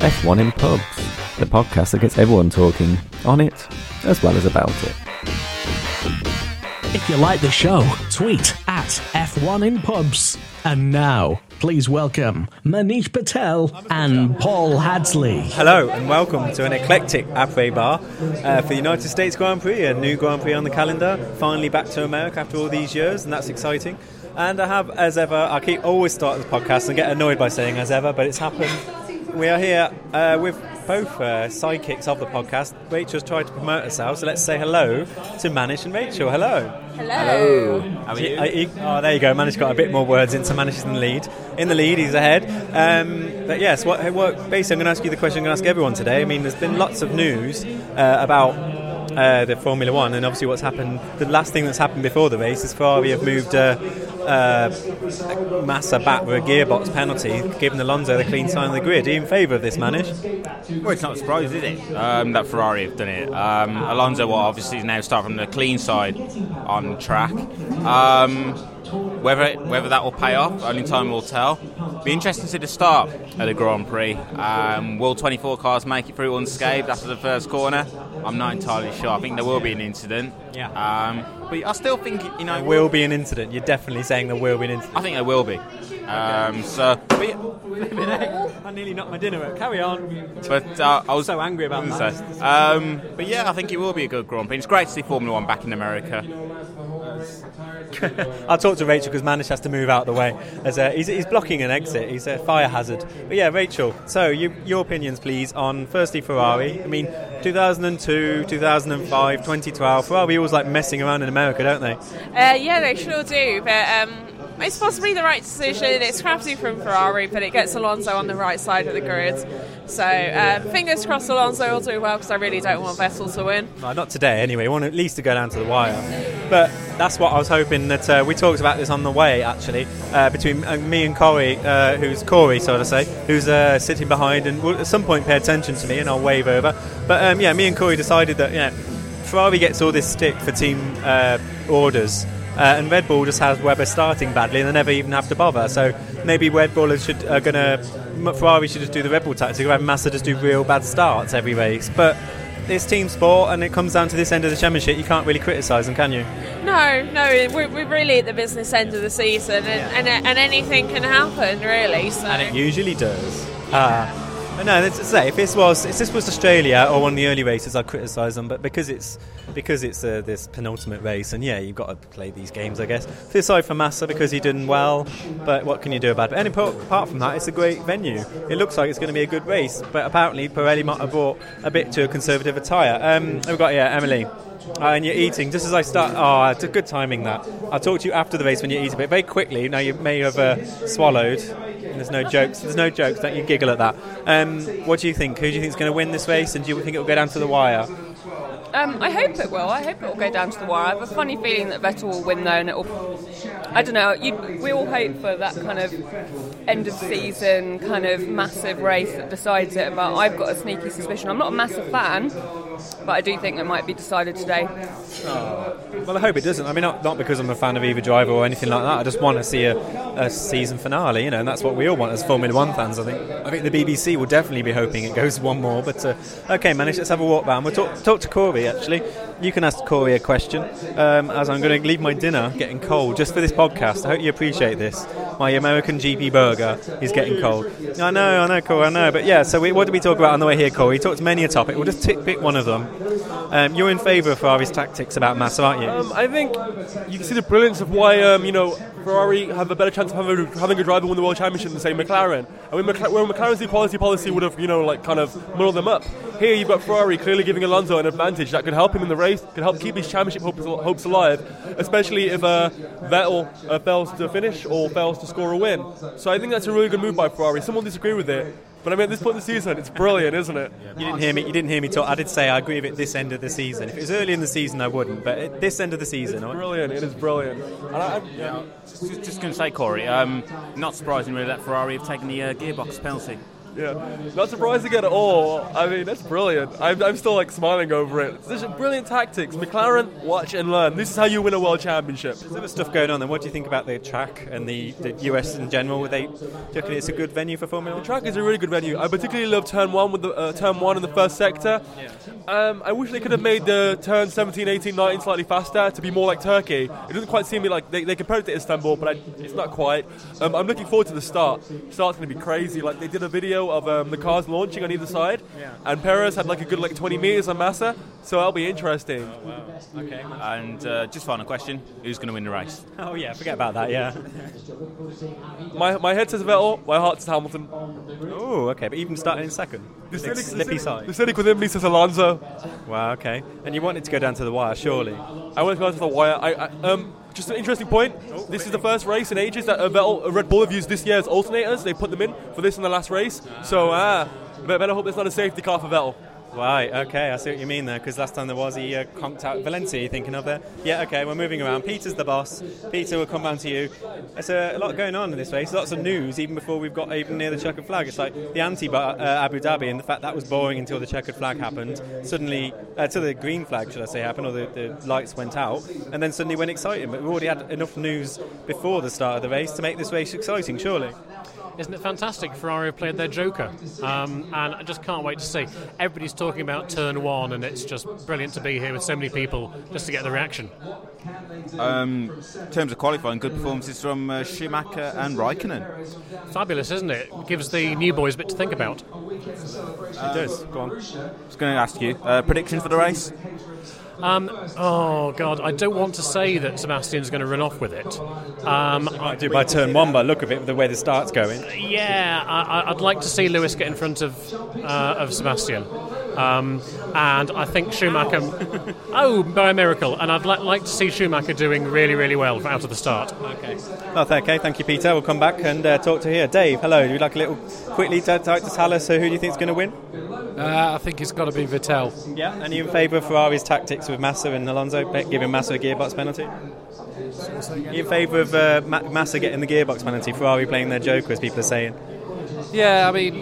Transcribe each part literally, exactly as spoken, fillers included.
F one in Pubs, the podcast that gets everyone talking on it as well as about it. If you like the show, tweet at F one in Pubs. And now, please welcome Manish Patel and Paul Hadsley. Hello and welcome to an eclectic après bar uh, for the United States Grand Prix, a new Grand Prix on the calendar, finally back to America after all these years, and that's exciting. And I have, as ever, I keep always start the podcast and get annoyed by saying as ever, but it's happened. We are here uh, with both uh, sidekicks of the podcast. Rachel's tried to promote herself, so let's say hello to Manish and Rachel. Hello. Hello. Hello. How are you? Are you? Oh, there you go. Manish got a bit more words in, so Manish is in the lead. In the lead, he's ahead. Um, but yes, what, what, basically, I'm going to ask you the question I'm going to ask everyone today. I mean, there's been lots of news uh, about... Uh, the Formula One, and obviously what's happened, the last thing that's happened before the race is Ferrari have moved uh, uh, Massa back with a gearbox penalty, giving Alonso the clean sign of the grid. Are you in favour of this, Manish? Well, it's not a surprise, is it, um, that Ferrari have done it. Um, Alonso will obviously now start from the clean side on track. Um, whether it, whether that will pay off, only time will tell. Be interesting to see the start at the Grand Prix. Um, will twenty-four cars make it through unscathed after the first corner? I'm not entirely sure. I think there will be an incident. Yeah. Um, but I still think, you know... There will be an incident. You're definitely saying there will be an incident. I think there will be. Um, so... But yeah, I nearly knocked my dinner out. Carry on. But uh, I was so angry about that. So, um, but yeah, I think it will be a good Grand Prix. It's great to see Formula One back in America. I'll talk to Rachel because Manish has to move out of the way. As a, he's, he's blocking an exit. He's a fire hazard. But yeah, Rachel, so you, your opinions, please, on firstly Ferrari. I mean, two thousand two, two thousand five, twenty twelve, Ferrari always like messing around in America, don't they? Uh, yeah, they sure do. But um, it's possibly the right decision. It's crafty from Ferrari, but it gets Alonso on the right side of the grid. So uh, fingers crossed Alonso will do well, because I really don't want Vettel to win. No, not today anyway. We want at least to go down to the wire. But that's what I was hoping that uh, we talked about this on the way, actually, uh, between uh, me and Corey, uh, who's Corey, so to say, who's uh, sitting behind and will at some point pay attention to me and I'll wave over. But um, yeah, me and Corey decided that, you know, Ferrari gets all this stick for team uh, orders. Uh, and Red Bull just has Webber starting badly and they never even have to bother. So maybe Red Bull should are going to... Ferrari should just do the Red Bull tactic and Massa just do real bad starts every race. But it's team sport and it comes down to this end of the championship. You can't really criticise them, can you? No, no. We're, we're really at the business end of the season and, and, and anything can happen, really. So. And it usually does. Uh, But no, let's say if this was if this was Australia or one of the early races, I'd criticise them. But because it's because it's uh, this penultimate race, and yeah, you've got to play these games, I guess. Feel sorry for Massa because he did well, but what can you do about it? And apart from that, it's a great venue. It looks like it's going to be a good race, but apparently Pirelli might have brought a bit to a conservative attire. Um, we've got here Emily. Uh, and you're eating just as I start. Oh, it's a good timing that. I'll talk to you after the race when you eat a bit. Very quickly. Now you may have uh, swallowed. There's no jokes. There's no jokes. Don't you giggle at that. Um, what do you think? Who do you think is going to win this race? And do you think it will go down to the wire? Um, I hope it will. I hope it will go down to the wire. I have a funny feeling that Vettel will win though, and it will. I don't know. You, we all hope for that kind of end of season kind of massive race that decides it. But I've got a sneaky suspicion. I'm not a massive fan, but I do think it might be decided today. Oh. Well, I hope it doesn't. I mean, not, not because I'm a fan of either driver or anything like that. I just want to see a, a season finale, you know, and that's what we all want as Formula One fans. I think. I think the B B C will definitely be hoping it goes one more. But uh, okay, Manish, let's have a walk round. We'll talk talk to Corey. Actually, you can ask Corey a question um, as I'm going to leave my dinner getting cold just for this podcast. I hope you appreciate this. My American G P burger is getting cold. I know, I know, Corey, I know. But yeah, so we, what did we talk about on the way here, Corey? We talked many a topic. We'll just tick, pick one of them. Um, you're in favour of Ferrari's tactics about Massa, aren't you? Um, I think you can see the brilliance of why um, you know Ferrari have a better chance of having a, having a driver win the World Championship than say McLaren. And when, McLaren, when McLaren's equality policy would have you know like kind of muddled them up. Here you've got Ferrari clearly giving Alonso an advantage that could help him in the race, could help keep his championship hopes, hopes alive, especially if uh, Vettel uh, fails to finish or fails to score a win. So I think that's a really good move by Ferrari. Some will disagree with it, but I mean at this point in the season, it's brilliant, isn't it? You didn't hear me. You didn't hear me talk. I did say I agree with it this end of the season. If it was early in the season, I wouldn't. But at this end of the season, it's brilliant. It is brilliant. And I, I, yeah. Just, just going to say, Corey, um, not surprising really that Ferrari have taken the uh, gearbox penalty. Yeah, not surprising at all. I mean, that's brilliant. I'm, I'm still like smiling over it. Such a brilliant tactics. McLaren, watch and learn. This is how you win a world championship. There's other stuff going on. Then what do you think about the track and the, the U S in general? Were they thinking it's a good venue for Formula One? The track is a really good venue. I particularly love turn one with the uh, turn one in the first sector. Um, I wish they could have made the turn seventeen, eighteen, nineteen slightly faster to be more like Turkey. It doesn't quite seem like they, they compared it to Istanbul, but I, it's not quite. Um, I'm looking forward to the start. The start's going to be crazy. Like they did a video of um, the cars launching on either side, yeah. and Perez had like a good like twenty metres on Massa, so that'll be interesting. Oh, wow. Okay. And uh, just final question, who's going to win the race? Oh yeah, forget about that, yeah. my my head says Vettel, my heart says Hamilton. Oh, okay, but even starting in second. The cynic, the, cynic, side. the cynic within me says Alonso. Wow, okay. And you wanted to go down to the wire, surely? I wanted to go down to the wire. I, I um. Just an interesting point. This is the first race in ages that Vettel, Red Bull have used this year as alternators. They put them in for this in the last race. So, ah, better hope there's not a safety car for Vettel. Right, okay, I see what you mean there, because last time there was, he uh, conked out Valencia, you thinking of there? Yeah, okay, we're moving around. Peter's the boss. Peter, we'll come round to you. There's a lot going on in this race, lots of news, even before we've got even near the checkered flag. It's like the anti-Abu Dhabi and the fact that was boring until the checkered flag happened. Suddenly, uh, until the green flag, should I say, happened, or the, the lights went out, and then suddenly went exciting. But we've already had enough news before the start of the race to make this race exciting, surely. Isn't it fantastic? Ferrari played their joker, um, and I just can't wait to see. Everybody's talking about turn one, and it's just brilliant to be here with so many people just to get the reaction. Um, in terms of qualifying, good performances from uh, Schumacher and Raikkonen. Fabulous, isn't it? Gives the new boys a bit to think about. It does. Go on. I was going to ask you, uh, predictions for the race? Um, oh, God, I don't want to say that Sebastian's going to run off with it. Um, I do by turn one, by look of it, the way the start's going. Yeah, I, I'd like to see Lewis get in front of uh, of Sebastian. Um, and I think Schumacher... oh, by a miracle. And I'd li- like to see Schumacher doing really, really well out of the start. Okay. Oh, okay, thank you, Peter. We'll come back and uh, talk to here. Dave, hello. Would you like a little... Quickly, to tell us who do you think is going to win? Uh, I think it's got to be Vettel. Yeah, and are you in favour of Ferrari's tactics with Massa and Alonso giving Massa a gearbox penalty? Are you in favour of uh, Massa getting the gearbox penalty, Ferrari playing their joker, as people are saying? Yeah, I mean,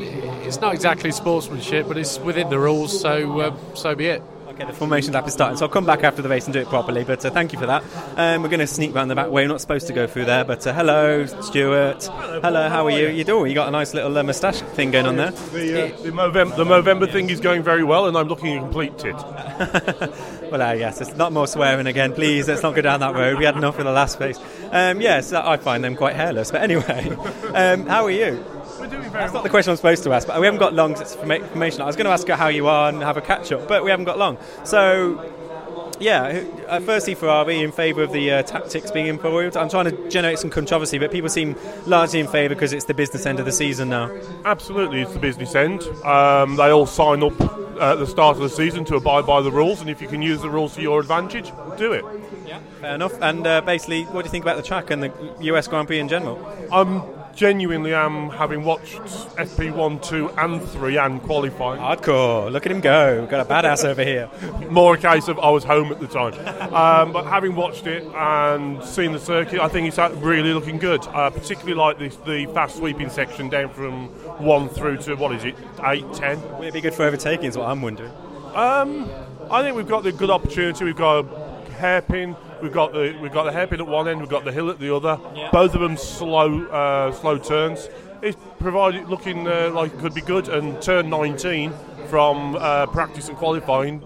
it's not exactly sportsmanship, but it's within the rules, so uh, so be it. Okay, the formation lap is starting, so I'll come back after the race and do it properly, but uh, thank you for that. Um, we're going to sneak round the back way. We're not supposed to go through there, but uh, hello, Stuart. Hello, hello, how are you? You do. You got a nice little uh, moustache thing going on there. The, uh, the, Movember, the Movember thing is going very well, and I'm looking completed. Well, uh, yes, it's not more swearing again. Please, let's not go down that road. We had enough in the last race. Um, yes, I find them quite hairless, but anyway, um, how are you? That's not the question I'm supposed to ask, but we haven't got long information. I was going to ask her how you are and have a catch-up, but we haven't got long. So, yeah, uh, firstly, Ferrari in favour of the uh, tactics being improved. I'm trying to generate some controversy, but people seem largely in favour because it's the business end of the season now. Absolutely, it's the business end. Um, they all sign up at the start of the season to abide by the rules, and if you can use the rules to your advantage, do it. Yeah, fair enough. And uh, basically, what do you think about the track and the U S Grand Prix in general? Um... Genuinely am, having watched F P one, two and three and qualifying. Hardcore, look at him go, got a badass over here. More a case of I was home at the time. Um, but having watched it and seen the circuit, I think it's really looking good. I uh, particularly like this, the fast sweeping section down from one through to, what is it, eight, ten? Would it be good for overtaking is what I'm wondering. Um, I think we've got the good opportunity, we've got a hairpin. We've got the we've got the hairpin at one end, we've got the hill at the other. Yeah. Both of them slow uh, slow turns. It's provided looking uh, like it could be good. And turn nineteen from uh, practice and qualifying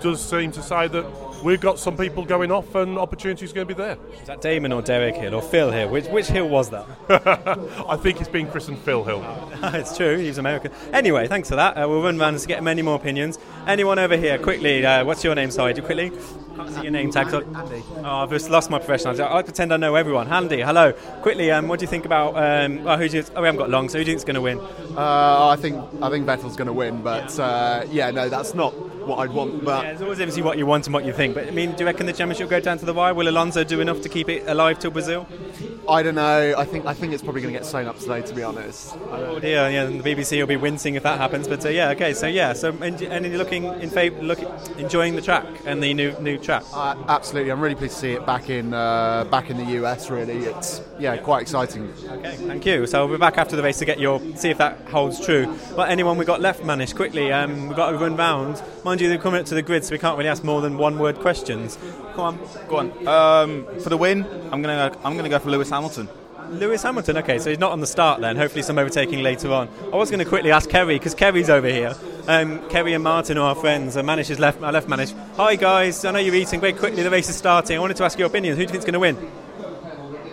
does seem to say that we've got some people going off and opportunity's going to be there. Is that Damon or Derek Hill or Phil Hill? Which which hill was that? I think it's been christened Phil Hill. It's true. He's American. Anyway, thanks for that. Uh, we'll run round to get many more opinions. Anyone over here? Quickly. Uh, what's your name? Sorry, quickly. Can't see your name tag. Andy. Oh, I've just lost my professionalism. I pretend I know everyone. Handy, hello. Quickly, um, what do you think about? Um, oh, who do you, oh, we haven't got long, so who do you think's going to win? Uh, I think I think Vettel's going to win, but uh, yeah, no, that's not what I'd want. But yeah, it's always obviously what you want and what you think. But I mean, do you reckon the championship will go down to the wire? Will Alonso do enough to keep it alive till Brazil? I don't know. I think I think it's probably going to get sewn up today, to be honest. Oh dear, yeah. The B B C will be wincing if that happens. But uh, yeah, okay. So yeah, so and, and you're looking in favor, look, enjoying the track and the new new track. Uh, absolutely, I'm really pleased to see it back in uh, back in the U S. Really, it's yeah, quite exciting. Okay, thank you. So we'll be back after the race to get your see if that holds true. But anyone we got left, Manish, quickly. Um, we've got to run round. Mind you, they're coming up to the grid, so we can't really ask more than one word questions. Come on, go on. Um, for the win, I'm gonna go, I'm gonna go for Lewis Hamilton. Lewis Hamilton, okay, so he's not on the start then. Hopefully some overtaking later on. I was going to quickly ask Kerry, because Kerry's over here. Um, Kerry and Martin are our friends, and Manish is left, I left Manish. Hi guys, I know you're eating, very quickly, the race is starting. I wanted to ask your opinions. Who do you think's going to win?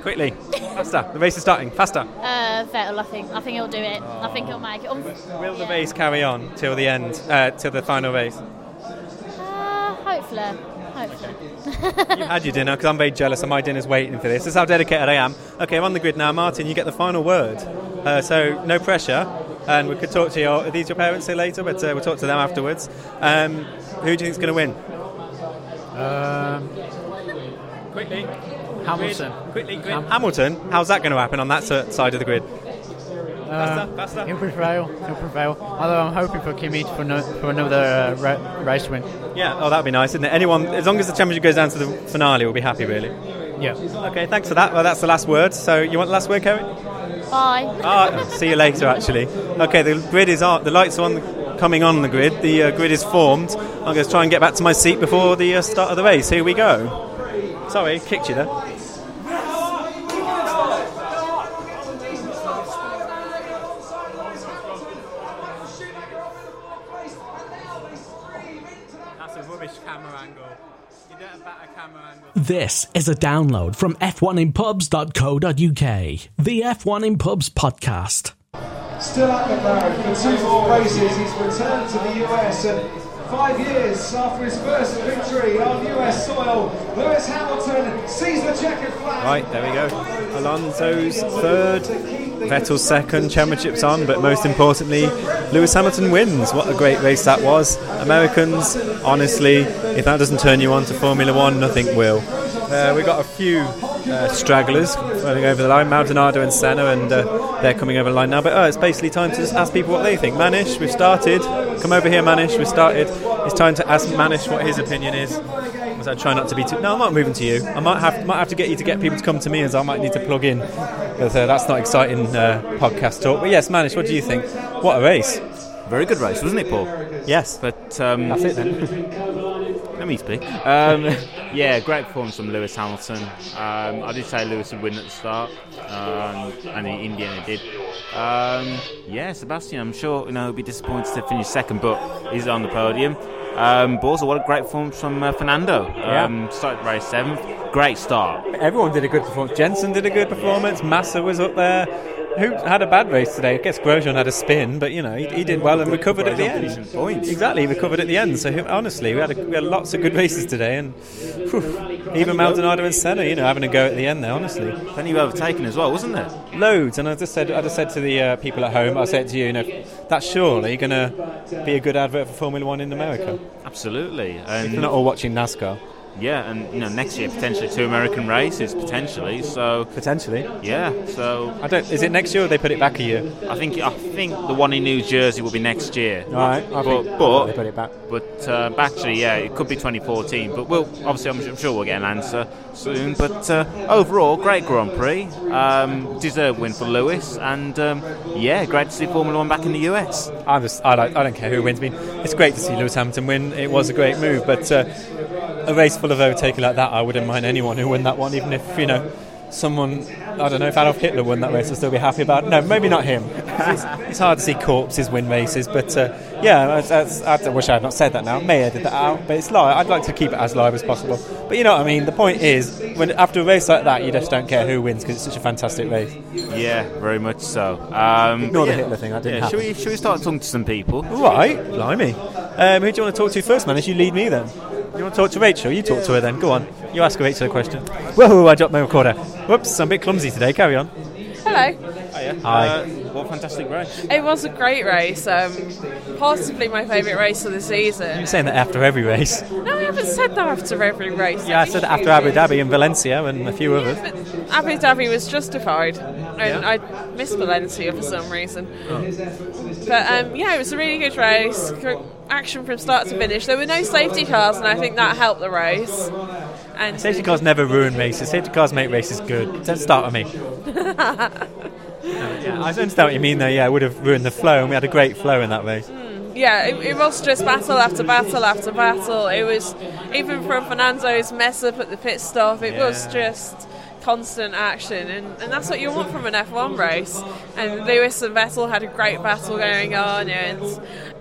Quickly, faster, the race is starting, faster. Uh, Vettel, I think. I think he'll do it. Oh. I think he'll make it. Um, Will the yeah. race carry on till the end, uh, till the final race? Uh, hopefully. Okay. You've had your dinner, because I'm very jealous and my dinner's waiting for this. That's how dedicated I am. Okay, I'm on the grid now. Martin, you get the final word. Uh, so, no pressure. And we could talk to your... Are these your parents here later? But uh, we'll talk to them afterwards. Um, who do you think's going to win? Um, quickly. Hamilton. Quickly, quickly. Ham- Hamilton? How's that going to happen on that side of the grid? Um, faster, faster. He'll prevail, he'll prevail. Although I'm hoping for Kimi for, no, for another uh, ra- race win. Yeah, oh, that'd be nice, isn't it? Anyone, as long as the championship goes down to the finale, we'll be happy, really. Yeah. Okay, thanks for that. Well, that's the last word. So, you want the last word, Kerry? Bye. Ah, see you later, actually. Okay, the grid is on. The lights are on the, coming on the grid. The uh, grid is formed. I'm going to try and get back to my seat before the uh, start of the race. Here we go. Sorry, kicked you there. This is a download from f one in pubs dot co dot u k, the F one in Pubs podcast. Still at McLaren for two more races, he's returned to the U S, and five years after his first victory on U S soil, Lewis Hamilton sees the checkered flag. Right, there we go. Alonso's third, Vettel's second, championship's on, but most importantly, Lewis Hamilton wins. What a great race that was. Americans, honestly, if that doesn't turn you on to Formula One, nothing will. Uh, we've got a few uh, stragglers running over the line, Maldonado and Senna, and uh, they're coming over the line now. But uh, it's basically time to just ask people what they think. Manish, we've started. Come over here, Manish, we've started. It's time to ask Manish what his opinion is. Because I try not to be too... No, I'm not moving to you. I might have might have to get you to get people to come to me, as I might need to plug in. Because uh, that's not exciting uh, podcast talk. But yes, Manish, what do you think? What a race. Very good race, wasn't it, Paul? Yes. But um, that's it then. Let me speak. Um, yeah, great performance from Lewis Hamilton. Um, I did say Lewis would win at the start, um, and in the end he did. Um, yeah, Sebastian, I'm sure you know he'll be disappointed to finish second, but he's on the podium. Um, but also, what a great performance from uh, Fernando. Um, yeah. Started race seventh. Great start. Everyone did a good performance. Jensen did a good performance. Massa was up there. Who had a bad race today? I guess Grosjean had a spin, but you know he, he did well and recovered at the end. Points. Exactly, he recovered at the end. So honestly, we had a, we had lots of good races today, and whew, even Maldonado and Senna, you know, having a go at the end there. Honestly, plenty of overtaking as well, wasn't there? Loads. And I just said, I just said to the uh, people at home, I said to you, you know, that's surely going to be a good advert for Formula One in America. Absolutely. And they're not all watching NASCAR. Yeah, and you know, next year potentially two American races, potentially. So potentially, yeah. So I don't. Is it next year or they put it back a year? I think I think the one in New Jersey will be next year. All right, I but, think but they put it back. But uh, actually, yeah, it could be twenty fourteen. But we'll obviously, I'm, I'm sure we'll get an answer soon. But uh, overall, great Grand Prix, um, deserved win for Lewis, and um, yeah, great to see Formula One back in the U S. I just, I like, I don't care who wins. I mean, it's great to see Lewis Hamilton win. It was a great move, but uh, a race full of overtaking like that, I wouldn't mind anyone who won that one, even if, you know, someone, I don't know, if Adolf Hitler won that race, I'd still be happy about it. No, maybe not him. It's, it's hard to see corpses win races, but uh, yeah, that's, that's, I wish I had not said that now. May edited that out, but it's live. I'd like to keep it as live as possible. But you know what I mean? The point is, when after a race like that, you just don't care who wins because it's such a fantastic race. Yeah, very much so. Um, Ignore yeah. the Hitler thing, that didn't yeah, happen. Should we, should we start talking to some people? All right, blimey. Um, who do you want to talk to first, man? As you lead me then. You want to talk to Rachel? You talk to her then. Go on. You ask Rachel a question. Whoa, I dropped my recorder. Whoops, I'm a bit clumsy today. Carry on. Hello. Hiya. Hi. Uh, what a fantastic race. It was a great race, um, possibly my favourite race of the season. You're saying that after every race. No, I haven't said that after every race. Yeah, I said that after Abu Dhabi and Valencia and a few others. But Abu Dhabi was justified, and yeah. I missed Valencia for some reason. Oh. But um, yeah, it was a really good race, action from start to finish. There were no safety cars, and I think that helped the race. And safety cars never ruin races. Safety cars make races good. Don't start on me. no, yeah, I understand what you mean, though. Yeah, it would have ruined the flow, and we had a great flow in that race. Mm, yeah, it, it was just battle after battle after battle. It was, even from Fernando's mess up at the pit stop, it yeah. was just constant action, and, and that's what you want from an F one race. And Lewis and Vettel had a great battle going on, and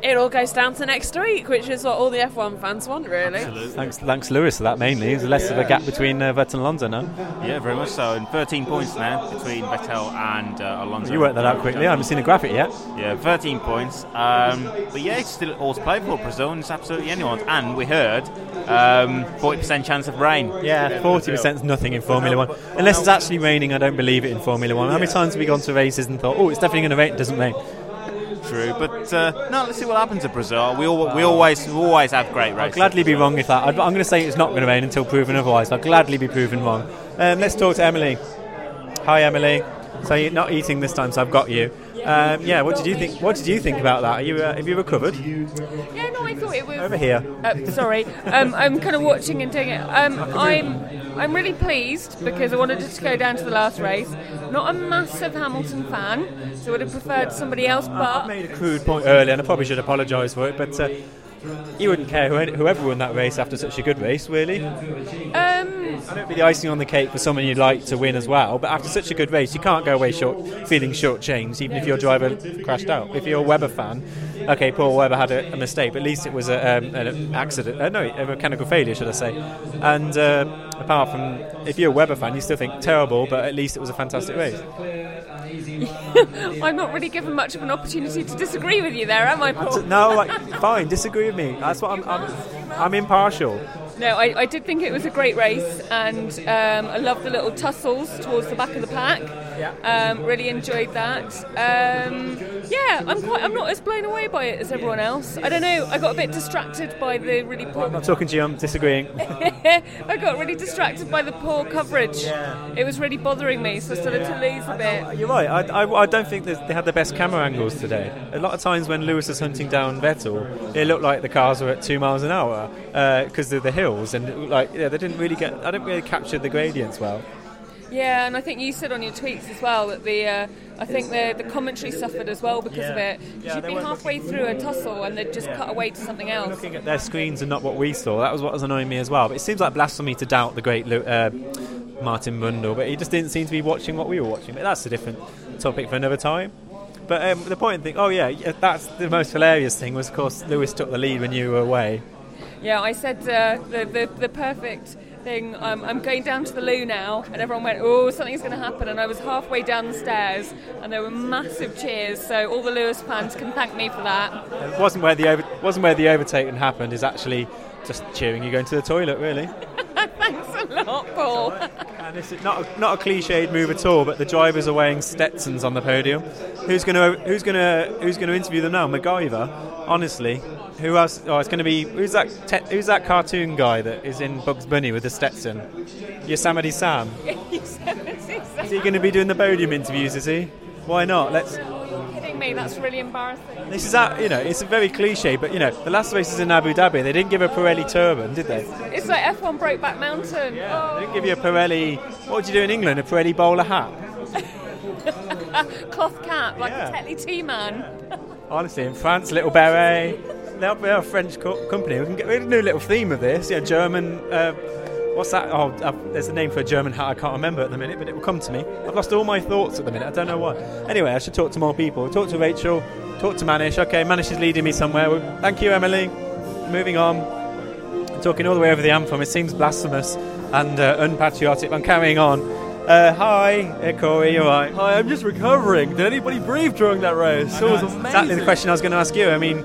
it all goes down to next week, which is what all the F one fans want, really. Absolutely. Thanks, thanks Lewis for that mainly. There's less yeah. of a gap between uh, Vettel and Alonso now. Yeah, very much so. And thirteen points now between Vettel and uh, Alonso. You worked that out quickly. I haven't seen a graphic yet. Yeah, thirteen points. Um, but yeah, it's still all to play for. Brazil is absolutely anyone's. And we heard um, forty percent chance of rain. Yeah, forty percent is nothing in Formula One. Unless it's actually raining, I don't believe it in Formula One. How many times have we gone to races and thought, oh, it's definitely going to rain, it doesn't rain? True, but uh, no, let's see what happens to Brazil. We all, we always we always have great races. I'll gladly be wrong with that. I'm going to say it's not going to rain until proven otherwise. I'll gladly be proven wrong. Um, let's talk to Emily. Hi, Emily. So you're not eating this time, so I've got you. Um, yeah, what did you think? What did you think about that? Are you uh, have you recovered? Yeah, no, I thought it was over here. Uh, sorry, um, I'm kind of watching and doing it. Um, I'm I'm really pleased because I wanted it to go down to the last race. Not a massive Hamilton fan, so I would have preferred somebody else. But I made a crude point earlier, and I probably should apologise for it. But uh, you wouldn't care whoever won that race after such a good race, really. Um. I don't be the icing on the cake for someone you'd like to win as well, but after such a good race, you can't go away short, feeling short-changed, even if your driver crashed out. If you're a Webber fan, okay, Paul Webber had a, a mistake, but at least it was a, um, an accident, uh, no, a mechanical failure, should I say. And uh, apart from, if you're a Webber fan, you still think terrible, but at least it was a fantastic race. I'm not really given much of an opportunity to disagree with you there, am I, Paul? No, like, fine, disagree with me. That's what I'm. I'm, I'm impartial. No, I, I did think it was a great race, and um, I loved the little tussles towards the back of the pack. Yeah. Um, really enjoyed that. Um, yeah, I'm quite. I'm not as blown away by it as everyone else. I don't know. I got a bit distracted by the really poor. I'm not talking to you. I'm disagreeing. I got really distracted by the poor coverage. Yeah. It was really bothering me, so I started yeah. to lose a bit. You're right. I, I, I don't think they had the best camera angles today. A lot of times when Lewis was hunting down Vettel, it looked like the cars were at two miles an hour because uh, of the hill. And like, yeah, they didn't really get. I didn't really capture the gradients well. Yeah, and I think you said on your tweets as well that the. Uh, I think the the commentary suffered as well because yeah. of it. Yeah, you'd be halfway through a tussle and they'd just yeah. cut away to something else. Looking at their screens and not what we saw. That was what was annoying me as well. But it seems like blasphemy to doubt the great uh, Martin Brundle, but he just didn't seem to be watching what we were watching. But that's a different topic for another time. But um, the point thing. Oh yeah, that's the most hilarious thing was of course Lewis took the lead when you were away. Yeah, I said uh, the, the the perfect thing, um, I'm going down to the loo now, and everyone went, oh, something's going to happen, and I was halfway down the stairs, and there were massive cheers, so all the Lewis fans can thank me for that. It wasn't where the over, wasn't where the overtaking happened, is actually just cheering you going to the toilet, really. Thanks a lot, Paul. And it's not a, not a cliched move at all, but the drivers are wearing Stetsons on the podium. Who's going to who's going to who's going to interview them now? MacGyver, honestly. Who else? Oh, it's going to be who's that? Te- who's that cartoon guy that is in Bugs Bunny with the Stetson? Yosemite Sam. Yosemite Sam. Is he going to be doing the podium interviews? Is he? Why not? Let's. Oh, you're kidding me. That's really embarrassing. This is that. You know, it's very cliche, but you know, the last races in Abu Dhabi, they didn't give a Pirelli turban, did they? It's like F one Brokeback Mountain. Yeah. Oh. They didn't give you a Pirelli. What do you do in England? A Pirelli bowler hat. Cloth cap, like yeah. a Tetley tea man. Yeah. Honestly, in France, little beret. They'll be a French co- company. We can get we can do a little theme of this. Yeah, German. Uh, what's that? Oh, uh, there's a name for a German hat. I can't remember at the minute, but it will come to me. I've lost all my thoughts at the minute. I don't know why. Anyway, I should talk to more people. Talk to Rachel. Talk to Manish. Okay, Manish is leading me somewhere. Well, thank you, Emily. Moving on. I'm talking all the way over the anthem. It seems blasphemous and uh, unpatriotic. I'm carrying on. Uh, hi, uh, Corey, you alright? Hi, I'm just recovering. Did anybody breathe during that race? It was amazing. Exactly the question I was going to ask you. I mean.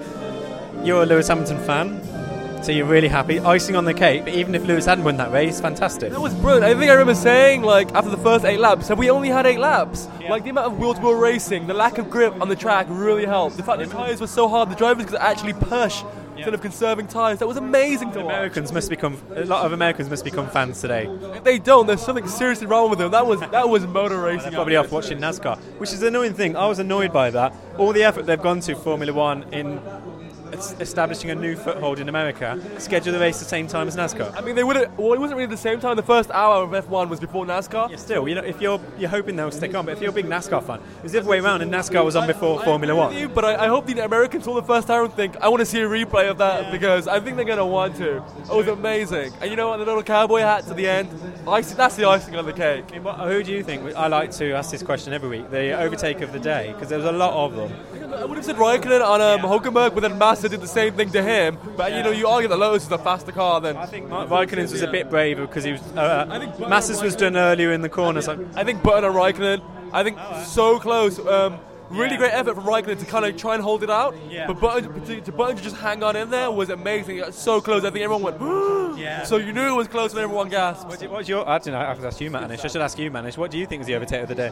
You're a Lewis Hamilton fan. So you're really happy. Icing on the cake, but even if Lewis hadn't won that race, fantastic. That was brilliant. I think I remember saying, like, after the first eight laps, have we only had eight laps? Yeah. Like, the amount of wheel-to-wheel racing, the lack of grip on the track really helped. The fact that the tyres were so hard, the drivers could actually push instead of conserving tyres. That was amazing to watch. Americans must become, a lot of Americans must become fans today. If they don't, there's something seriously wrong with them. That was that was motor racing. They're probably off watching NASCAR, which is the annoying thing. I was annoyed by that. All the effort they've gone to Formula One in establishing a new foothold in America, schedule the race the same time as NASCAR. I mean, they would have, well, it wasn't really the same time. The first hour of F one was before NASCAR. Yeah, still, you know, if you're you're hoping they'll stick on, but if you're a big NASCAR fan, it was the other way around, and NASCAR was on before I, Formula I One. You, but I, I hope the Americans saw the first hour and think, I want to see a replay of that, yeah. because I think they're going to want to. It was amazing. And you know what, the little cowboy hat to the end, icing, that's the icing on the cake. I mean, what, who do you think? I like to ask this question every week, the overtake of the day, because there was a lot of them. I would have said Raikkonen on um, yeah. Hulkenberg, but then Massa did the same thing to him. But yeah. you know, you argue that Lotus is a faster car than. I think Raikkonen's was a bit braver because he was. Uh, I think Massa's was done earlier in the corner. I think, so. I think Button on Raikkonen. I think oh, so close. Um, really yeah. great effort from Raikkonen to kind of try and hold it out. Yeah. But Button to, to Button to just hang on in there was amazing. It got so close. I think everyone went. Woo! Yeah. So you knew it was close when everyone gasped. What was your? I don't know. I could ask you, Manish. I should ask you, Manish. What do you think was the overtake of the day?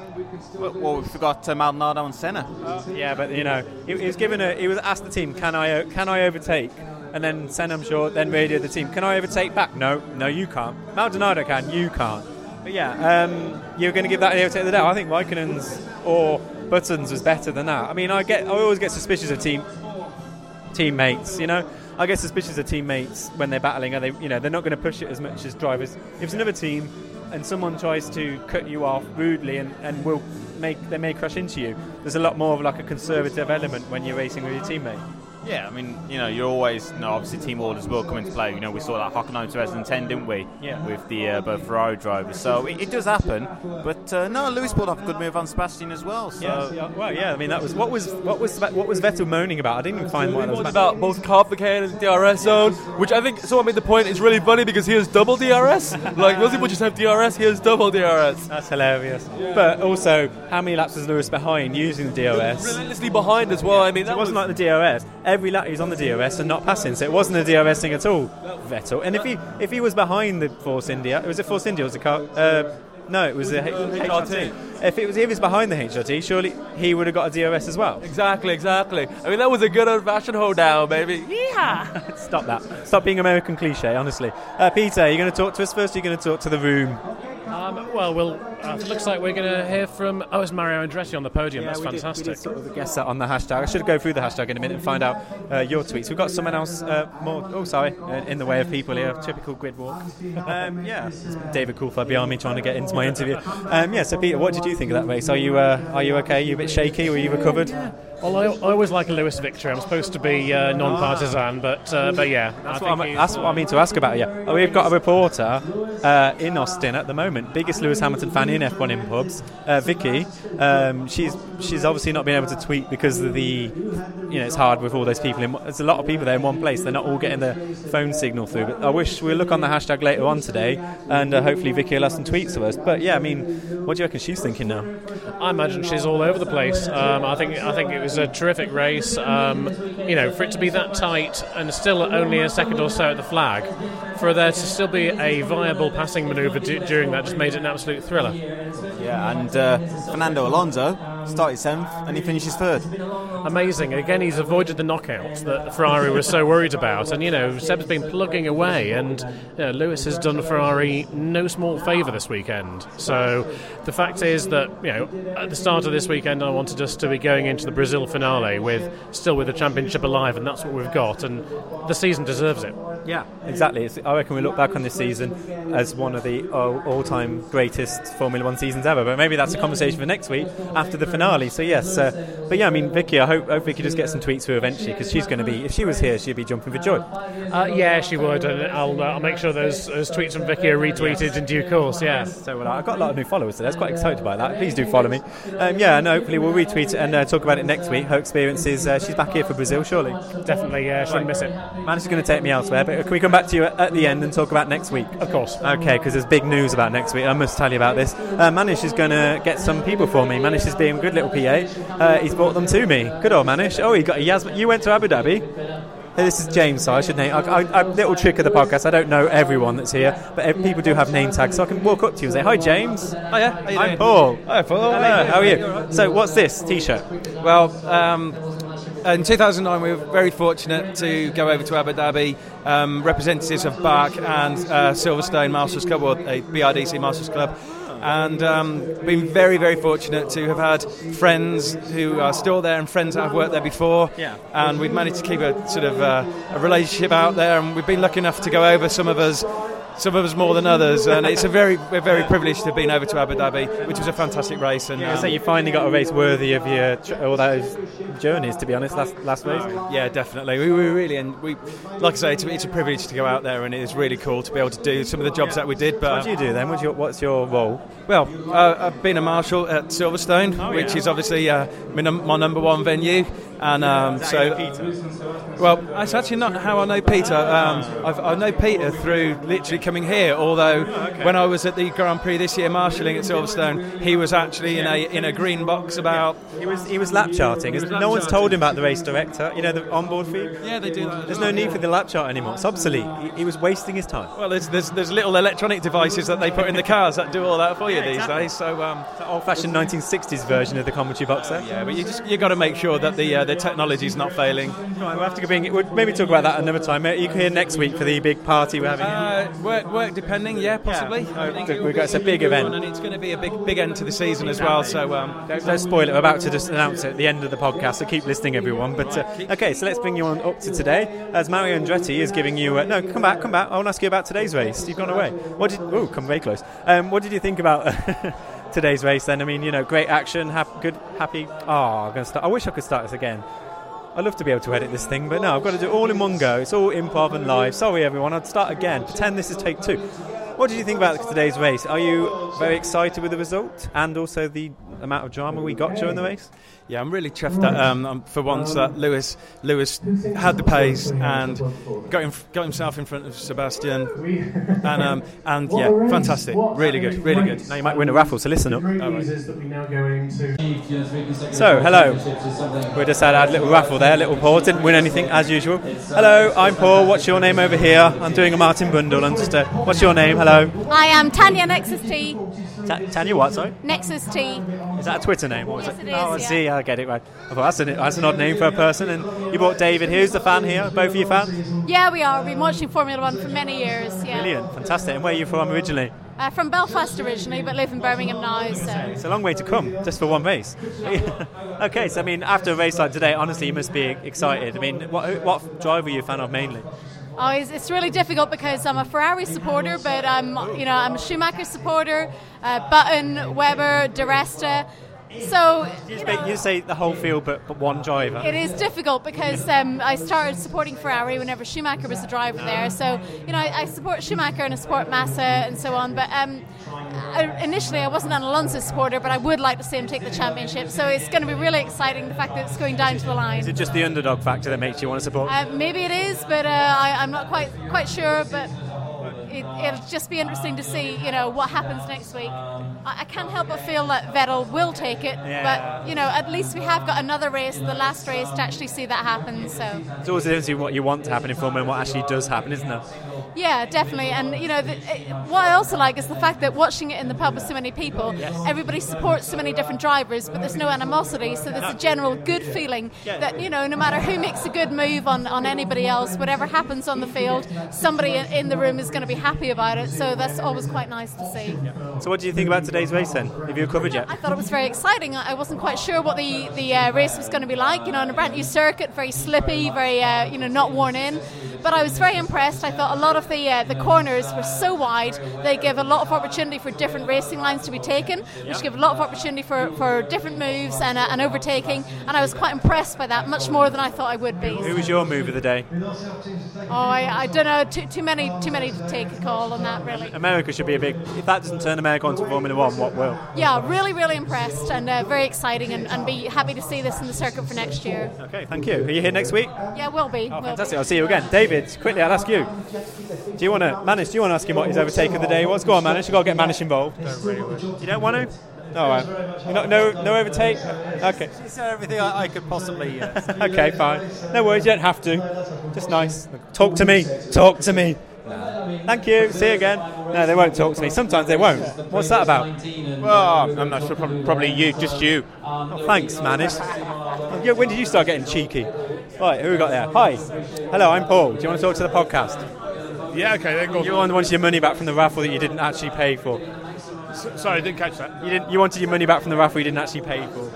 Well, well we forgot uh, Maldonado and Senna. Oh. Yeah, but you know, he, he was given a. He was asked the team, "Can I? Can I overtake?" And then Senna, I'm sure, then radioed the team, "Can I overtake back?" No, no, you can't. Maldonado can, you can't. But yeah, um, you're going to give that the overtake of the day. I think Raikkonen's or Button's was better than that. I mean, I get. I always get suspicious of team teammates. You know. I guess suspicious of teammates when they're battling. Are they, you know, they're not going to push it as much as drivers. If it's another team and someone tries to cut you off rudely and, and will make they may crash into you, there's a lot more of like a conservative element when you're racing with your teammate. Yeah, I mean, you know, you're always, you know, obviously team orders will come into play. You know, we saw that Hockenheim two thousand ten, didn't we? Yeah. With the uh, both Ferrari drivers. So it, it does happen. But uh, no, Lewis pulled off a good move on Sebastian as well. So yeah, well, yeah. I mean, that was what was what was what was Vettel moaning about? I didn't even find what it was about. about both Carb McCain and the D R S zone, which I think someone made the point is really funny because he has double D R S. Like, most people just have D R S. He has double D R S. That's hilarious. Yeah. But also, how many laps was Lewis behind using the D R S? Relentlessly behind as well. Yeah. I mean, so that it wasn't was, like the D R S. Every lap he was on the D R S and not passing, so it wasn't a D R S thing at all, Vettel. And if he if he was behind the Force India, it was a Force India, was a car. Uh, no, it was a H R T. If it was if he was behind the H R T, surely he would have got a D R S as well. Exactly, exactly. I mean, that was a good old-fashioned hold down, baby. Yeah. Stop that. Stop being American cliche, honestly. Uh, Peter, are you going to talk to us first? Or are you going to talk to the room? Um, well, we'll uh, it looks like we're going to hear from... Oh, it's Mario Andretti on the podium. Yeah, that's we fantastic. Did, we did sort of a guess on the hashtag. I should go through the hashtag in a minute and find out uh, your tweets. We've got someone else uh, more... Oh, sorry. Uh, in the way of people here. Typical grid walk. Um, yeah. It's David Coulthard behind me trying to get into my interview. Um, yeah, so Peter, what did you think of that race? Are you uh, are you okay? Are you a bit shaky? Were you recovered? Yeah. Well, I, I always like a Lewis victory. I'm supposed to be uh, non-partisan, but uh, but yeah. That's, I what, I'm, that's what I mean to ask about you. Yeah. We've got a reporter uh, in Austin at the moment, biggest Lewis Hamilton fan in F one in Pubs, uh, Vicky. Um, she's she's obviously not been able to tweet because of the, you know, it's hard with all those people. In, there's a lot of people there in one place. They're not all getting their phone signal through. But I wish we'll look on the hashtag later on today, and uh, hopefully Vicky will have some tweets of us. But yeah, I mean, what do you reckon she's thinking now? I imagine she's all over the place. Um, I think I think it was. It was a terrific race, um, you know, for it to be that tight and still only a second or so at the flag, for there to still be a viable passing manoeuvre d- during that just made it an absolute thriller. Yeah, and uh, Fernando Alonso started seventh and he finishes third. Amazing. Again, he's avoided the knockouts that Ferrari was so worried about, and you know, Seb's been plugging away, and you know, Lewis has done Ferrari no small favour this weekend. So the fact is that, you know, at the start of this weekend I wanted us to be going into the Brazil finale with still with the championship alive, and that's what we've got, and the season deserves it. Yeah, exactly. It's, I reckon we look back on this season as one of the all-time greatest Formula One seasons ever, but maybe that's a conversation for next week after the finale. So yes, uh, but yeah, I mean, Vicky, I hope, hope Vicky just gets some tweets through eventually, because she's going to be, if she was here, she'd be jumping for joy. Uh, yeah, she would, and I'll, uh, I'll make sure those, those tweets from Vicky are retweeted yes. in due course. Yeah. So well, I've got a lot of new followers today. I was quite excited by that. Please do follow me. Um, yeah, and hopefully we'll retweet it and uh, talk about it next week. Her experiences. Uh, she's back here for Brazil, surely. Definitely. Yeah, shouldn't right. miss it. Man, she's going to take me elsewhere, but can we come back to you at, at the end and talk about next week? Of course. Okay, because there's big news about next week. I must tell you about this. Uh, Manish is going to get some people for me. Manish is being a good little P A. Uh, he's brought them to me. Good old Manish. Oh, he got a Yasmin. You went to Abu Dhabi. This is James, so I should name. I, I, I, little trick of the podcast. I don't know everyone that's here, but people do have name tags, so I can walk up to you and say, "Hi, James." Hi, yeah. I'm doing? Paul. Hi, Paul. Hello. Hello. How are you? Right. So, what's this T-shirt? Well, um, in two thousand nine, we were very fortunate to go over to Abu Dhabi. Um, representatives of Bark and uh, Silverstone Masters Club, or a B R D C Masters Club. And um, been very, very fortunate to have had friends who are still there and friends that have worked there before. Yeah. And we've managed to keep a sort of uh, a relationship out there. And we've been lucky enough to go over, some of us, some of us more than others. And it's a very, we're very privileged to have been over to Abu Dhabi, which was a fantastic race. And yeah, um, so you finally got a race worthy of your all those journeys. To be honest, last last race. Yeah, definitely. We were really, and we, like I say, it's, it's a privilege to go out there, and it is really cool to be able to do some of the jobs yeah. that we did. But what do you do then? What's your, what's your role? Well, uh, I've been a marshal at Silverstone, oh, which yeah. is obviously uh, my, num- my number one venue. And um, so, Peter? Well, that's actually not how I know Peter. Um, I've, I know Peter through literally coming here. Although oh, okay. when I was at the Grand Prix this year, marshalling at Silverstone, he was actually in a in a green box about. He was he was lap charting. Was lap no charting. One's told him about the race director. You know the onboard feed. Yeah, they do. That. There's no need for the lap chart anymore. It's obsolete. He, he was wasting his time. Well, there's, there's there's little electronic devices that they put in the cars that do all that for you yeah, these exactly. days. So um, it's an old-fashioned nineteen sixties version of the commentary box there. Uh, yeah, but you just you got to make sure that the uh, the technology's not failing. Right, we'll have to bring, we'll maybe talk about that another time. You can hear next week for the big party we're having. Uh, work, work depending, yeah, possibly. Yeah. Oh, we've got, it's a big event, and it's going to be a big, big end to the season as well. So um, don't, don't spoil it. We're about to just announce it at the end of the podcast. So keep listening, everyone. But uh, okay, so let's bring you on up to today. As Mario Andretti is giving you, uh, no, come back, come back. I want to ask you about today's race. You've gone away. What did? Oh, come very close. Um, what did you think about? Today's race then? I mean, you know, great action, hap- good, happy. Ah, oh, I'm going to start. I wish I could start this again. I'd love to be able to edit this thing, but no, I've got to do it all in one go. It's all improv and live. Sorry, everyone. I'd start again. Pretend this is take two. What did you think about today's race? Are you very excited with the result and also the amount of drama we got during the race? Yeah, I'm really chuffed that um, for once that Lewis Lewis had the pace and got him, got himself in front of Sebastian, and um, and yeah, fantastic, really good, really good. Now you might win a raffle, so listen up. Oh, right. So hello, we just had our little raffle there, little pause, didn't win anything as usual. Hello, I'm Paul. What's your name over here? I'm doing a Martin Bundle. I'm just a, what's your name? Hello. I am Tanya Nexus T. Ta- Tanya what? Sorry. Nexus T. Is that a Twitter name? Or is yes, it, it is. Oh, I yeah. see. I get it right. I thought that's an, that's an odd name for a person. And you brought David. Who's the fan here? Both of you fans? Yeah, we are. We've been watching Formula One for many years. Yeah. Brilliant. Fantastic. And where are you from originally? Uh, from Belfast originally, but live in Birmingham now. So it's a long way to come just for one race. Okay, so I mean, after a race like today, honestly, you must be excited. I mean, what what driver are you a fan of mainly? Oh, it's, it's really difficult because I'm a Ferrari supporter, but I'm, you know, I'm a Schumacher supporter, uh, Button, Webber, De Resta. So you, you, know, you say the whole field, but, but one driver. It is difficult because um, I started supporting Ferrari whenever Schumacher was the driver there. So you know, I, I support Schumacher and I support Massa and so on. But um, I, initially, I wasn't an Alonso supporter, but I would like to see him take the championship. So it's going to be really exciting. The fact that it's going down to the line. Is it just the underdog factor that makes you want to support? Uh, maybe it is, but uh, I, I'm not quite quite sure. But it, it'll just be interesting to see, you know, what happens next week. I can't help but feel that Vettel will take it, yeah. but you know, at least we have got another race, the last race, to actually see that happen. So it's always the difference between what you want to happen in Formula and what actually does happen, isn't it? Yeah, definitely. And you know, the, it, what I also like is the fact that watching it in the pub with so many people, yes. everybody supports so many different drivers, but there's no animosity. So there's a general good feeling that, you know, no matter who makes a good move on, on anybody else, whatever happens on the field, somebody in the room is going to be happy about it. So that's always quite nice to see. Yeah. So what do you think about today's race then? Have you covered yet? I thought it was very exciting. I wasn't quite sure what the the uh, race was going to be like. You know, on a brand new circuit, very slippy, very uh, you know, not worn in. But I was very impressed. I thought a lot of the uh, the corners were so wide. They give a lot of opportunity for different racing lines to be taken, which give a lot of opportunity for, for different moves and uh, and overtaking. And I was quite impressed by that, much more than I thought I would be. Who was your move of the day? Oh, I, I don't know. Too too many too many to take a call on that, really. America should be a big. If that doesn't turn America onto Formula One, what will? Yeah, really, really impressed and uh, very exciting, and, and be happy to see this in the circuit for next year. Okay, thank you. Are you here next week? Yeah, we'll be. Oh, we'll fantastic! Be. I'll see you again, David. Quickly, I'll ask you. Do you want to, Manish? Do you want to ask him what his overtake of the day was? Go on, Manish. You've got to get Manish involved. Don't really. You don't want to? No, right. no, no, no overtake. Okay. She said everything I, I could possibly. Yes. Okay, fine. No worries. You don't have to. Just nice. Talk to me. Talk to me. No. Thank you. See you again. No, they won't talk to me. Sometimes they won't. What's that about? Well, I'm not sure. Probably you. Just you. Oh, thanks, Manish. When did you start getting cheeky? Right. Who we got there? Hi. Hello. I'm Paul. Do you want to talk to the podcast? Yeah. Okay. Then go. You wanted your money back from the raffle that you didn't actually pay for. Sorry, I didn't catch that. You didn't. You wanted your money back from the raffle you didn't actually pay for.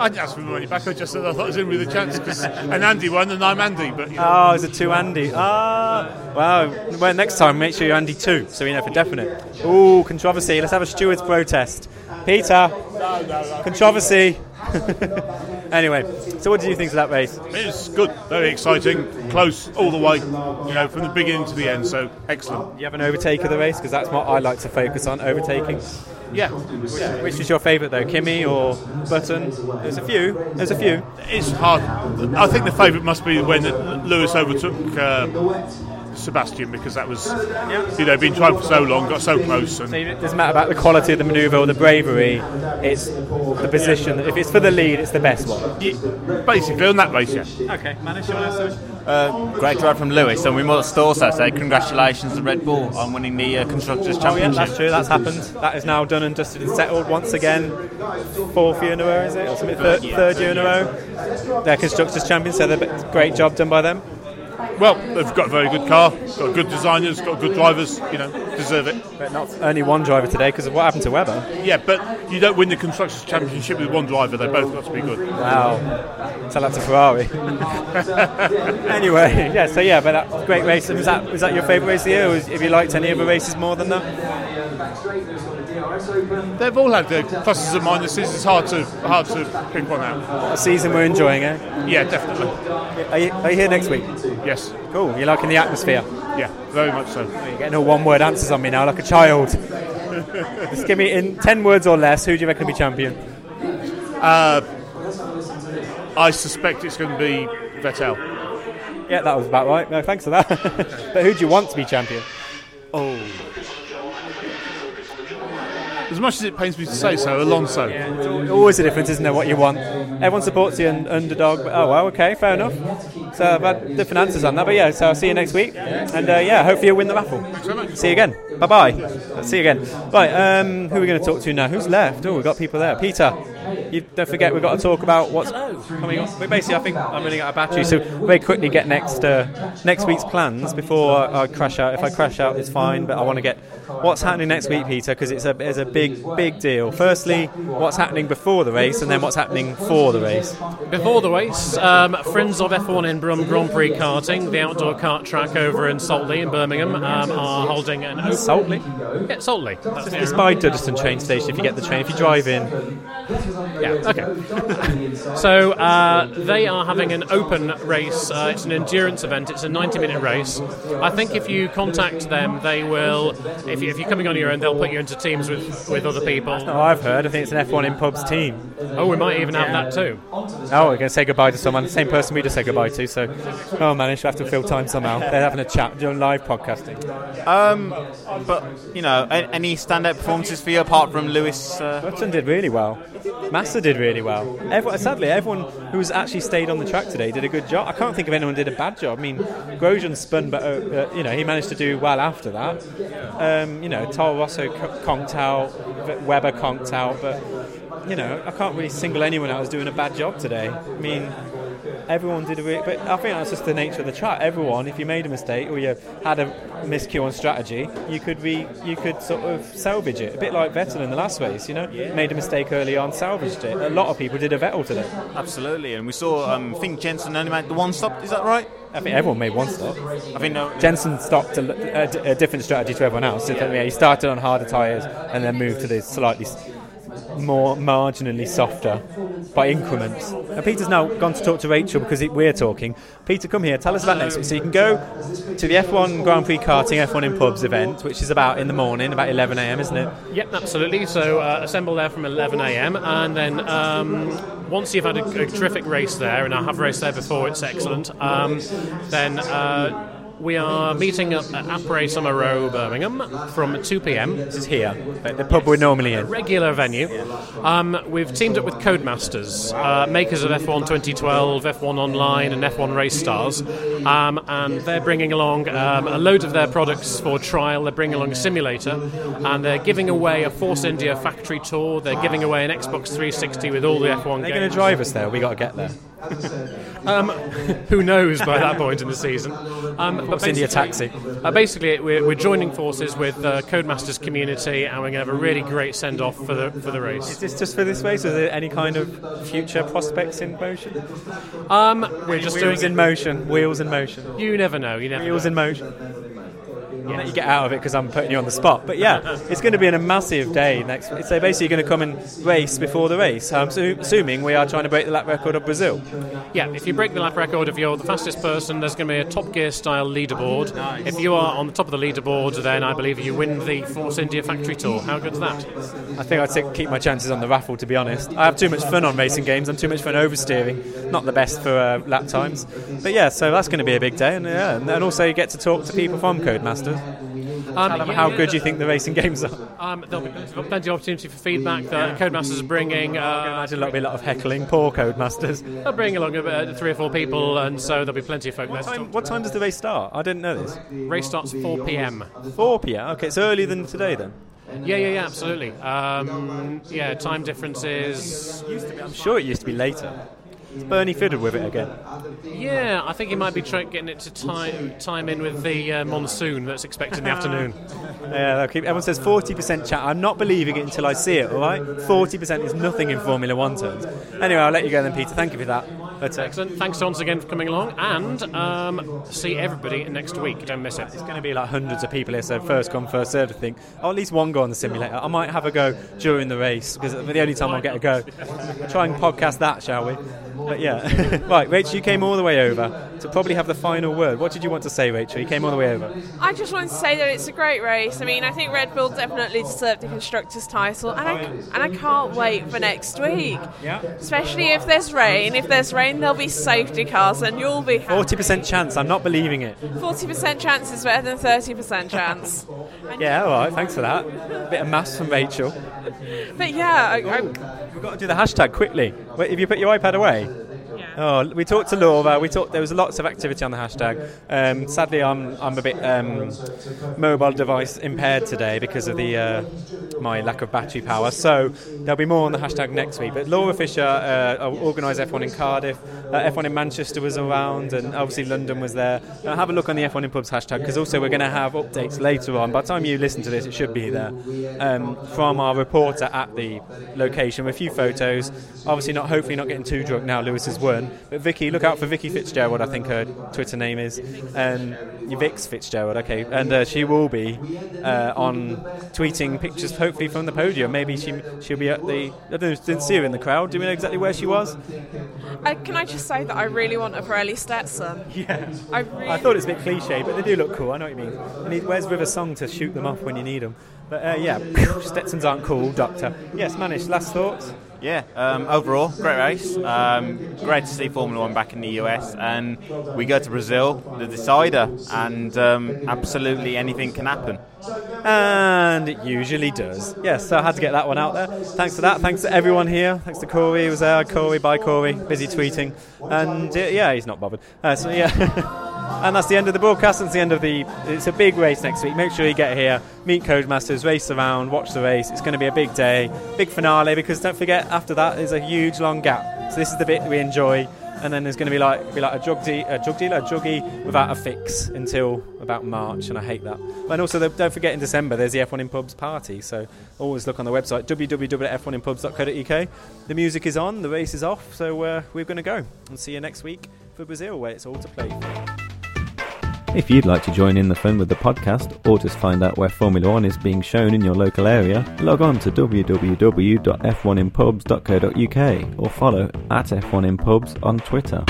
I didn't ask for my money back. I just said I thought I was in with a chance because an Andy won and I'm Andy. But you know. Oh, it's a two Andy. Ah, well, well, next time make sure you're Andy two, so we know for definite. Ooh, controversy. Let's have a Stewart's protest. Peter, no, no, no. Controversy. Anyway, so what did you think of that race? It's good, very exciting, close all the way, you know, from the beginning to the end, so excellent. You have an overtake of the race, because that's what I like to focus on, overtaking. Yeah. Which, which is your favourite though, Kimmy or Button? There's a few, there's a few. It's hard. I think the favourite must be when Lewis overtook uh, Sebastian, because that was, yeah. you know, been trying for so long, got so close. And so it doesn't matter about the quality of the manoeuvre or the bravery, it's the position. If it's for the lead, it's the best one. Yeah, basically, on that race, yeah. Okay, Manish, you want to say? Uh, great drive from Lewis, and we must also say congratulations to Red Bull on winning the uh, Constructors' Championship. Oh, yeah, that's true, that's happened. That is now done and dusted and settled once again. Fourth year in a row, is it? Or something? Third, third year in a row. They're Constructors' Champions, so they're great job done by them. Well, they've got a very good car, got good designers, got good drivers, you know, deserve it. But not only one driver today because of what happened to Webber. Yeah, but you don't win the Constructors' Championship with one driver, they both got to be good. Wow. Tell that to Ferrari. Anyway, yeah, so yeah, but that great race. Was that, was that your favourite race of the year, or have you liked any other races more than that? They've all had their pluses and minuses. It's hard to hard to pick one out. A season we're enjoying, eh? Yeah, definitely. Are you, are you here next week? Yes. Cool. You're liking the atmosphere? Yeah, very much so. You're getting all one-word answers on me now, like a child. Just give me in ten words or less. Who do you reckon will be champion? Uh, I suspect it's going to be Vettel. Yeah, that was about right. No, thanks for that. But who do you want to be champion? Oh. As much as it pains me to say so, Alonso. Yeah, it's always, always a difference, isn't there, what you want? Everyone supports you an underdog, but oh well, okay, fair enough. So I've had different answers on that, but yeah, so I'll see you next week. And uh, yeah, hopefully you'll win the raffle. Thanks so much. See you again. Bye-bye. See you again. Right, um, who are we going to talk to now? Who's left? Oh, we've got people there. Peter, you don't forget we've got to talk about what's coming on. Basically, I think I'm running out of battery, so very quickly get next uh, next week's plans before I crash out. If I crash out, it's fine, but I want to get what's happening next week, Peter, because it's a, it's a big Big big deal. Firstly, what's happening before the race, and then what's happening for the race. Before the race, um, Friends of F one in Brum Grand Prix Karting, the outdoor kart track over in Saltley in Birmingham, um, are holding an open... Saltley? Yeah, Saltley. That's it's it's by Duddeston train station if you get the train, if you drive in. Yeah, okay. So uh, they are having an open race. Uh, it's an endurance event. It's a ninety-minute race. I think if you contact them, they will... If, you, if you're coming on your own, they'll put you into teams with... with other people. That's not what I've heard. I think it's an F one in Pubs team. Oh, we might even have that too. Oh, we're going to say goodbye to someone. The same person we just said goodbye to. So, oh, man, I have to fill time somehow. They're having a chat. Doing live podcasting. Um, but, you know, any standout performances for you apart from Lewis? Uh... Button did really well. Massa did really well. Everyone, sadly, everyone who's actually stayed on the track today did a good job. I can't think of anyone who did a bad job. I mean, Grosjean spun, but, uh, uh, you know, he managed to do well after that. Um, you know, Toro Rosso conked out. Webber conked out, but you know, I can't really single anyone out as doing a bad job today. I mean, everyone did a really, but I think that's just the nature of the track. Everyone, if you made a mistake or you had a miscue on strategy, you could re, you could sort of salvage it. A bit like Vettel in the last race, you know, yeah. Made a mistake early on, salvaged it. A lot of people did a Vettel today. Absolutely, and we saw. Um, I think Jensen only made the one stop. Is that right? I think everyone made one stop. I think no. Jensen stopped a, a, a different strategy to everyone else. Yeah. He started on harder tyres and then moved to the slightly more marginally softer by increments. And Peter's now gone to talk to Rachel because it, we're talking. Peter, come here, tell us about next week. So you can go to the F one Grand Prix Karting F one in Pubs event, which is about in the morning, about eleven a.m, isn't it? Yep, absolutely. So uh, assemble there from eleven a.m. and then um, once you've had a, a terrific race there, and I have raced there before, it's excellent, um, then uh, We are meeting up at Apare Summer Row, Birmingham, from two p.m. This is here, the pub yes. we're normally in. A regular venue. Um, we've teamed up with Codemasters, uh, makers of F one twenty twelve, F one Online and F one Race Stars, um, and they're bringing along um, a load of their products for trial. They're bringing along a simulator, and they're giving away a Force India factory tour. They're giving away an Xbox three sixty with all the F one they're games. They're going to drive us there. We got to get there. um, who knows by that point in the season. Um, Force India taxi. Uh, basically, we're, we're joining forces with the Codemasters community, and we're going to have a really great send-off for the for the race. Is this just for this race, or is there any kind of future prospects in motion? Um, we're just Wheels doing in motion. Wheels in motion. You never know. You never Wheels know. in motion. I'll let you get out of it because I'm putting you on the spot. But yeah, it's going to be a massive day next week. So basically you're going to come and race before the race. I'm su- assuming we are trying to break the lap record of Brazil. Yeah, if you break the lap record, if you're the fastest person, there's going to be a Top Gear style leaderboard. Nice. If you are on the top of the leaderboard, then I believe you win the Force India Factory Tour. How good's that? I think I'd say keep my chances on the raffle, to be honest. I have too much fun on racing games. I'm too much fun oversteering. Not the best for uh, lap times. But yeah, so that's going to be a big day. And, yeah, and also you get to talk to people from Codemasters. Um, Tell them yeah, how yeah, good you think the racing games are. Um, there'll be plenty of opportunity for feedback that yeah. Codemasters is bringing. Uh, I can imagine there'll be a lot of heckling. Poor Codemasters. They'll bring along about three or four people, and so there'll be plenty of folk there. What, what time does the race start? I didn't know this. Race starts four p.m. four p.m. Okay, it's earlier than today then. Yeah, yeah, yeah, absolutely. Um, yeah, time differences. I'm sure it used to be later. Is Bernie fiddled with it again? Yeah, I think he might be trying getting it to time time in with the uh, monsoon that's expected in the afternoon. Yeah, keep, everyone says forty percent chat. I'm not believing it until I see it, all right? forty percent is nothing in Formula One terms. Anyway, I'll let you go then, Peter. Thank you for that. That's excellent. Thanks once again for coming along, and um, see everybody next week. Don't miss it. It's going to be like hundreds of people here, so first come, first served, I think. Or at least one go on the simulator. I might have a go during the race, because it'll be the only time I'll get a go. Try and podcast that, shall we? But yeah. Right, Rachel, you came all the way over to probably have the final word. What did you want to say, Rachel? You came all the way over. I just wanted to say that it's a great race. I mean, I think Red Bull definitely deserved the Constructors' title, and I, and I can't wait for next week. Yeah. Especially if there's rain. If there's rain, there'll be safety cars, and you'll be happy. forty percent chance. I'm not believing it. forty percent chance is better than thirty percent chance. Yeah, all right. Thanks for that. A bit of maths from Rachel. But yeah. I, I, We've got to do the hashtag quickly. Wait, have you put your iPad away? Oh, we talked to Laura. We talked. There was lots of activity on the hashtag. Um, sadly, I'm I'm a bit um, mobile device impaired today because of the uh, my lack of battery power. So there'll be more on the hashtag next week. But Laura Fisher uh, organised F one in Cardiff, uh, F one in Manchester was around, and obviously London was there. Now have a look on the F one in Pubs hashtag, because also we're going to have updates later on. By the time you listen to this, it should be there um, from our reporter at the location with a few photos. Obviously, not hopefully not getting too drunk now. Lewis's word. But Vicky, look out for Vicky Fitzgerald, I think her Twitter name is. Um, Vix Fitzgerald, okay. And uh, she will be uh, on tweeting pictures, hopefully from the podium. Maybe she, she'll be at the... I don't know, didn't see her in the crowd. Do we know exactly where she was? Uh, can I just say that I really want a Pirelli Stetson? Yeah. I, really I thought it was a bit cliche, but they do look cool. I know what you mean. I mean, where's River Song to shoot them off when you need them? But uh, yeah, Stetsons aren't cool, Doctor. Yes, Manish, last thoughts? Yeah, um, overall, great race. Um, great to see Formula One back in the U S. And we go to Brazil, the decider, and um, absolutely anything can happen. And it usually does. Yes, so I had to get that one out there. Thanks for that. Thanks to everyone here. Thanks to Corey, who was there. Corey, bye Corey. Busy tweeting. And uh, yeah, he's not bothered. Uh, so yeah. And that's the end of the broadcast. It's the end of the. It's a big race next week. Make sure you get here, meet Codemasters, race around, watch the race. It's going to be a big day, big finale. Because don't forget, after that is a huge long gap. So this is the bit we enjoy. And then there's going to be like be like a drug, de- a drug dealer, a druggie without a fix until about March, and I hate that. And also, the, don't forget in December, there's the F one in Pubs party, so always look on the website, w w w dot f one in pubs dot co dot u k. The music is on, the race is off, so uh, we're going to go. And see you next week for Brazil, where it's all to play for. If you'd like to join in the fun with the podcast, or just find out where Formula One is being shown in your local area, log on to w w w dot f one in pubs dot co dot u k or follow at F one in Pubs on Twitter.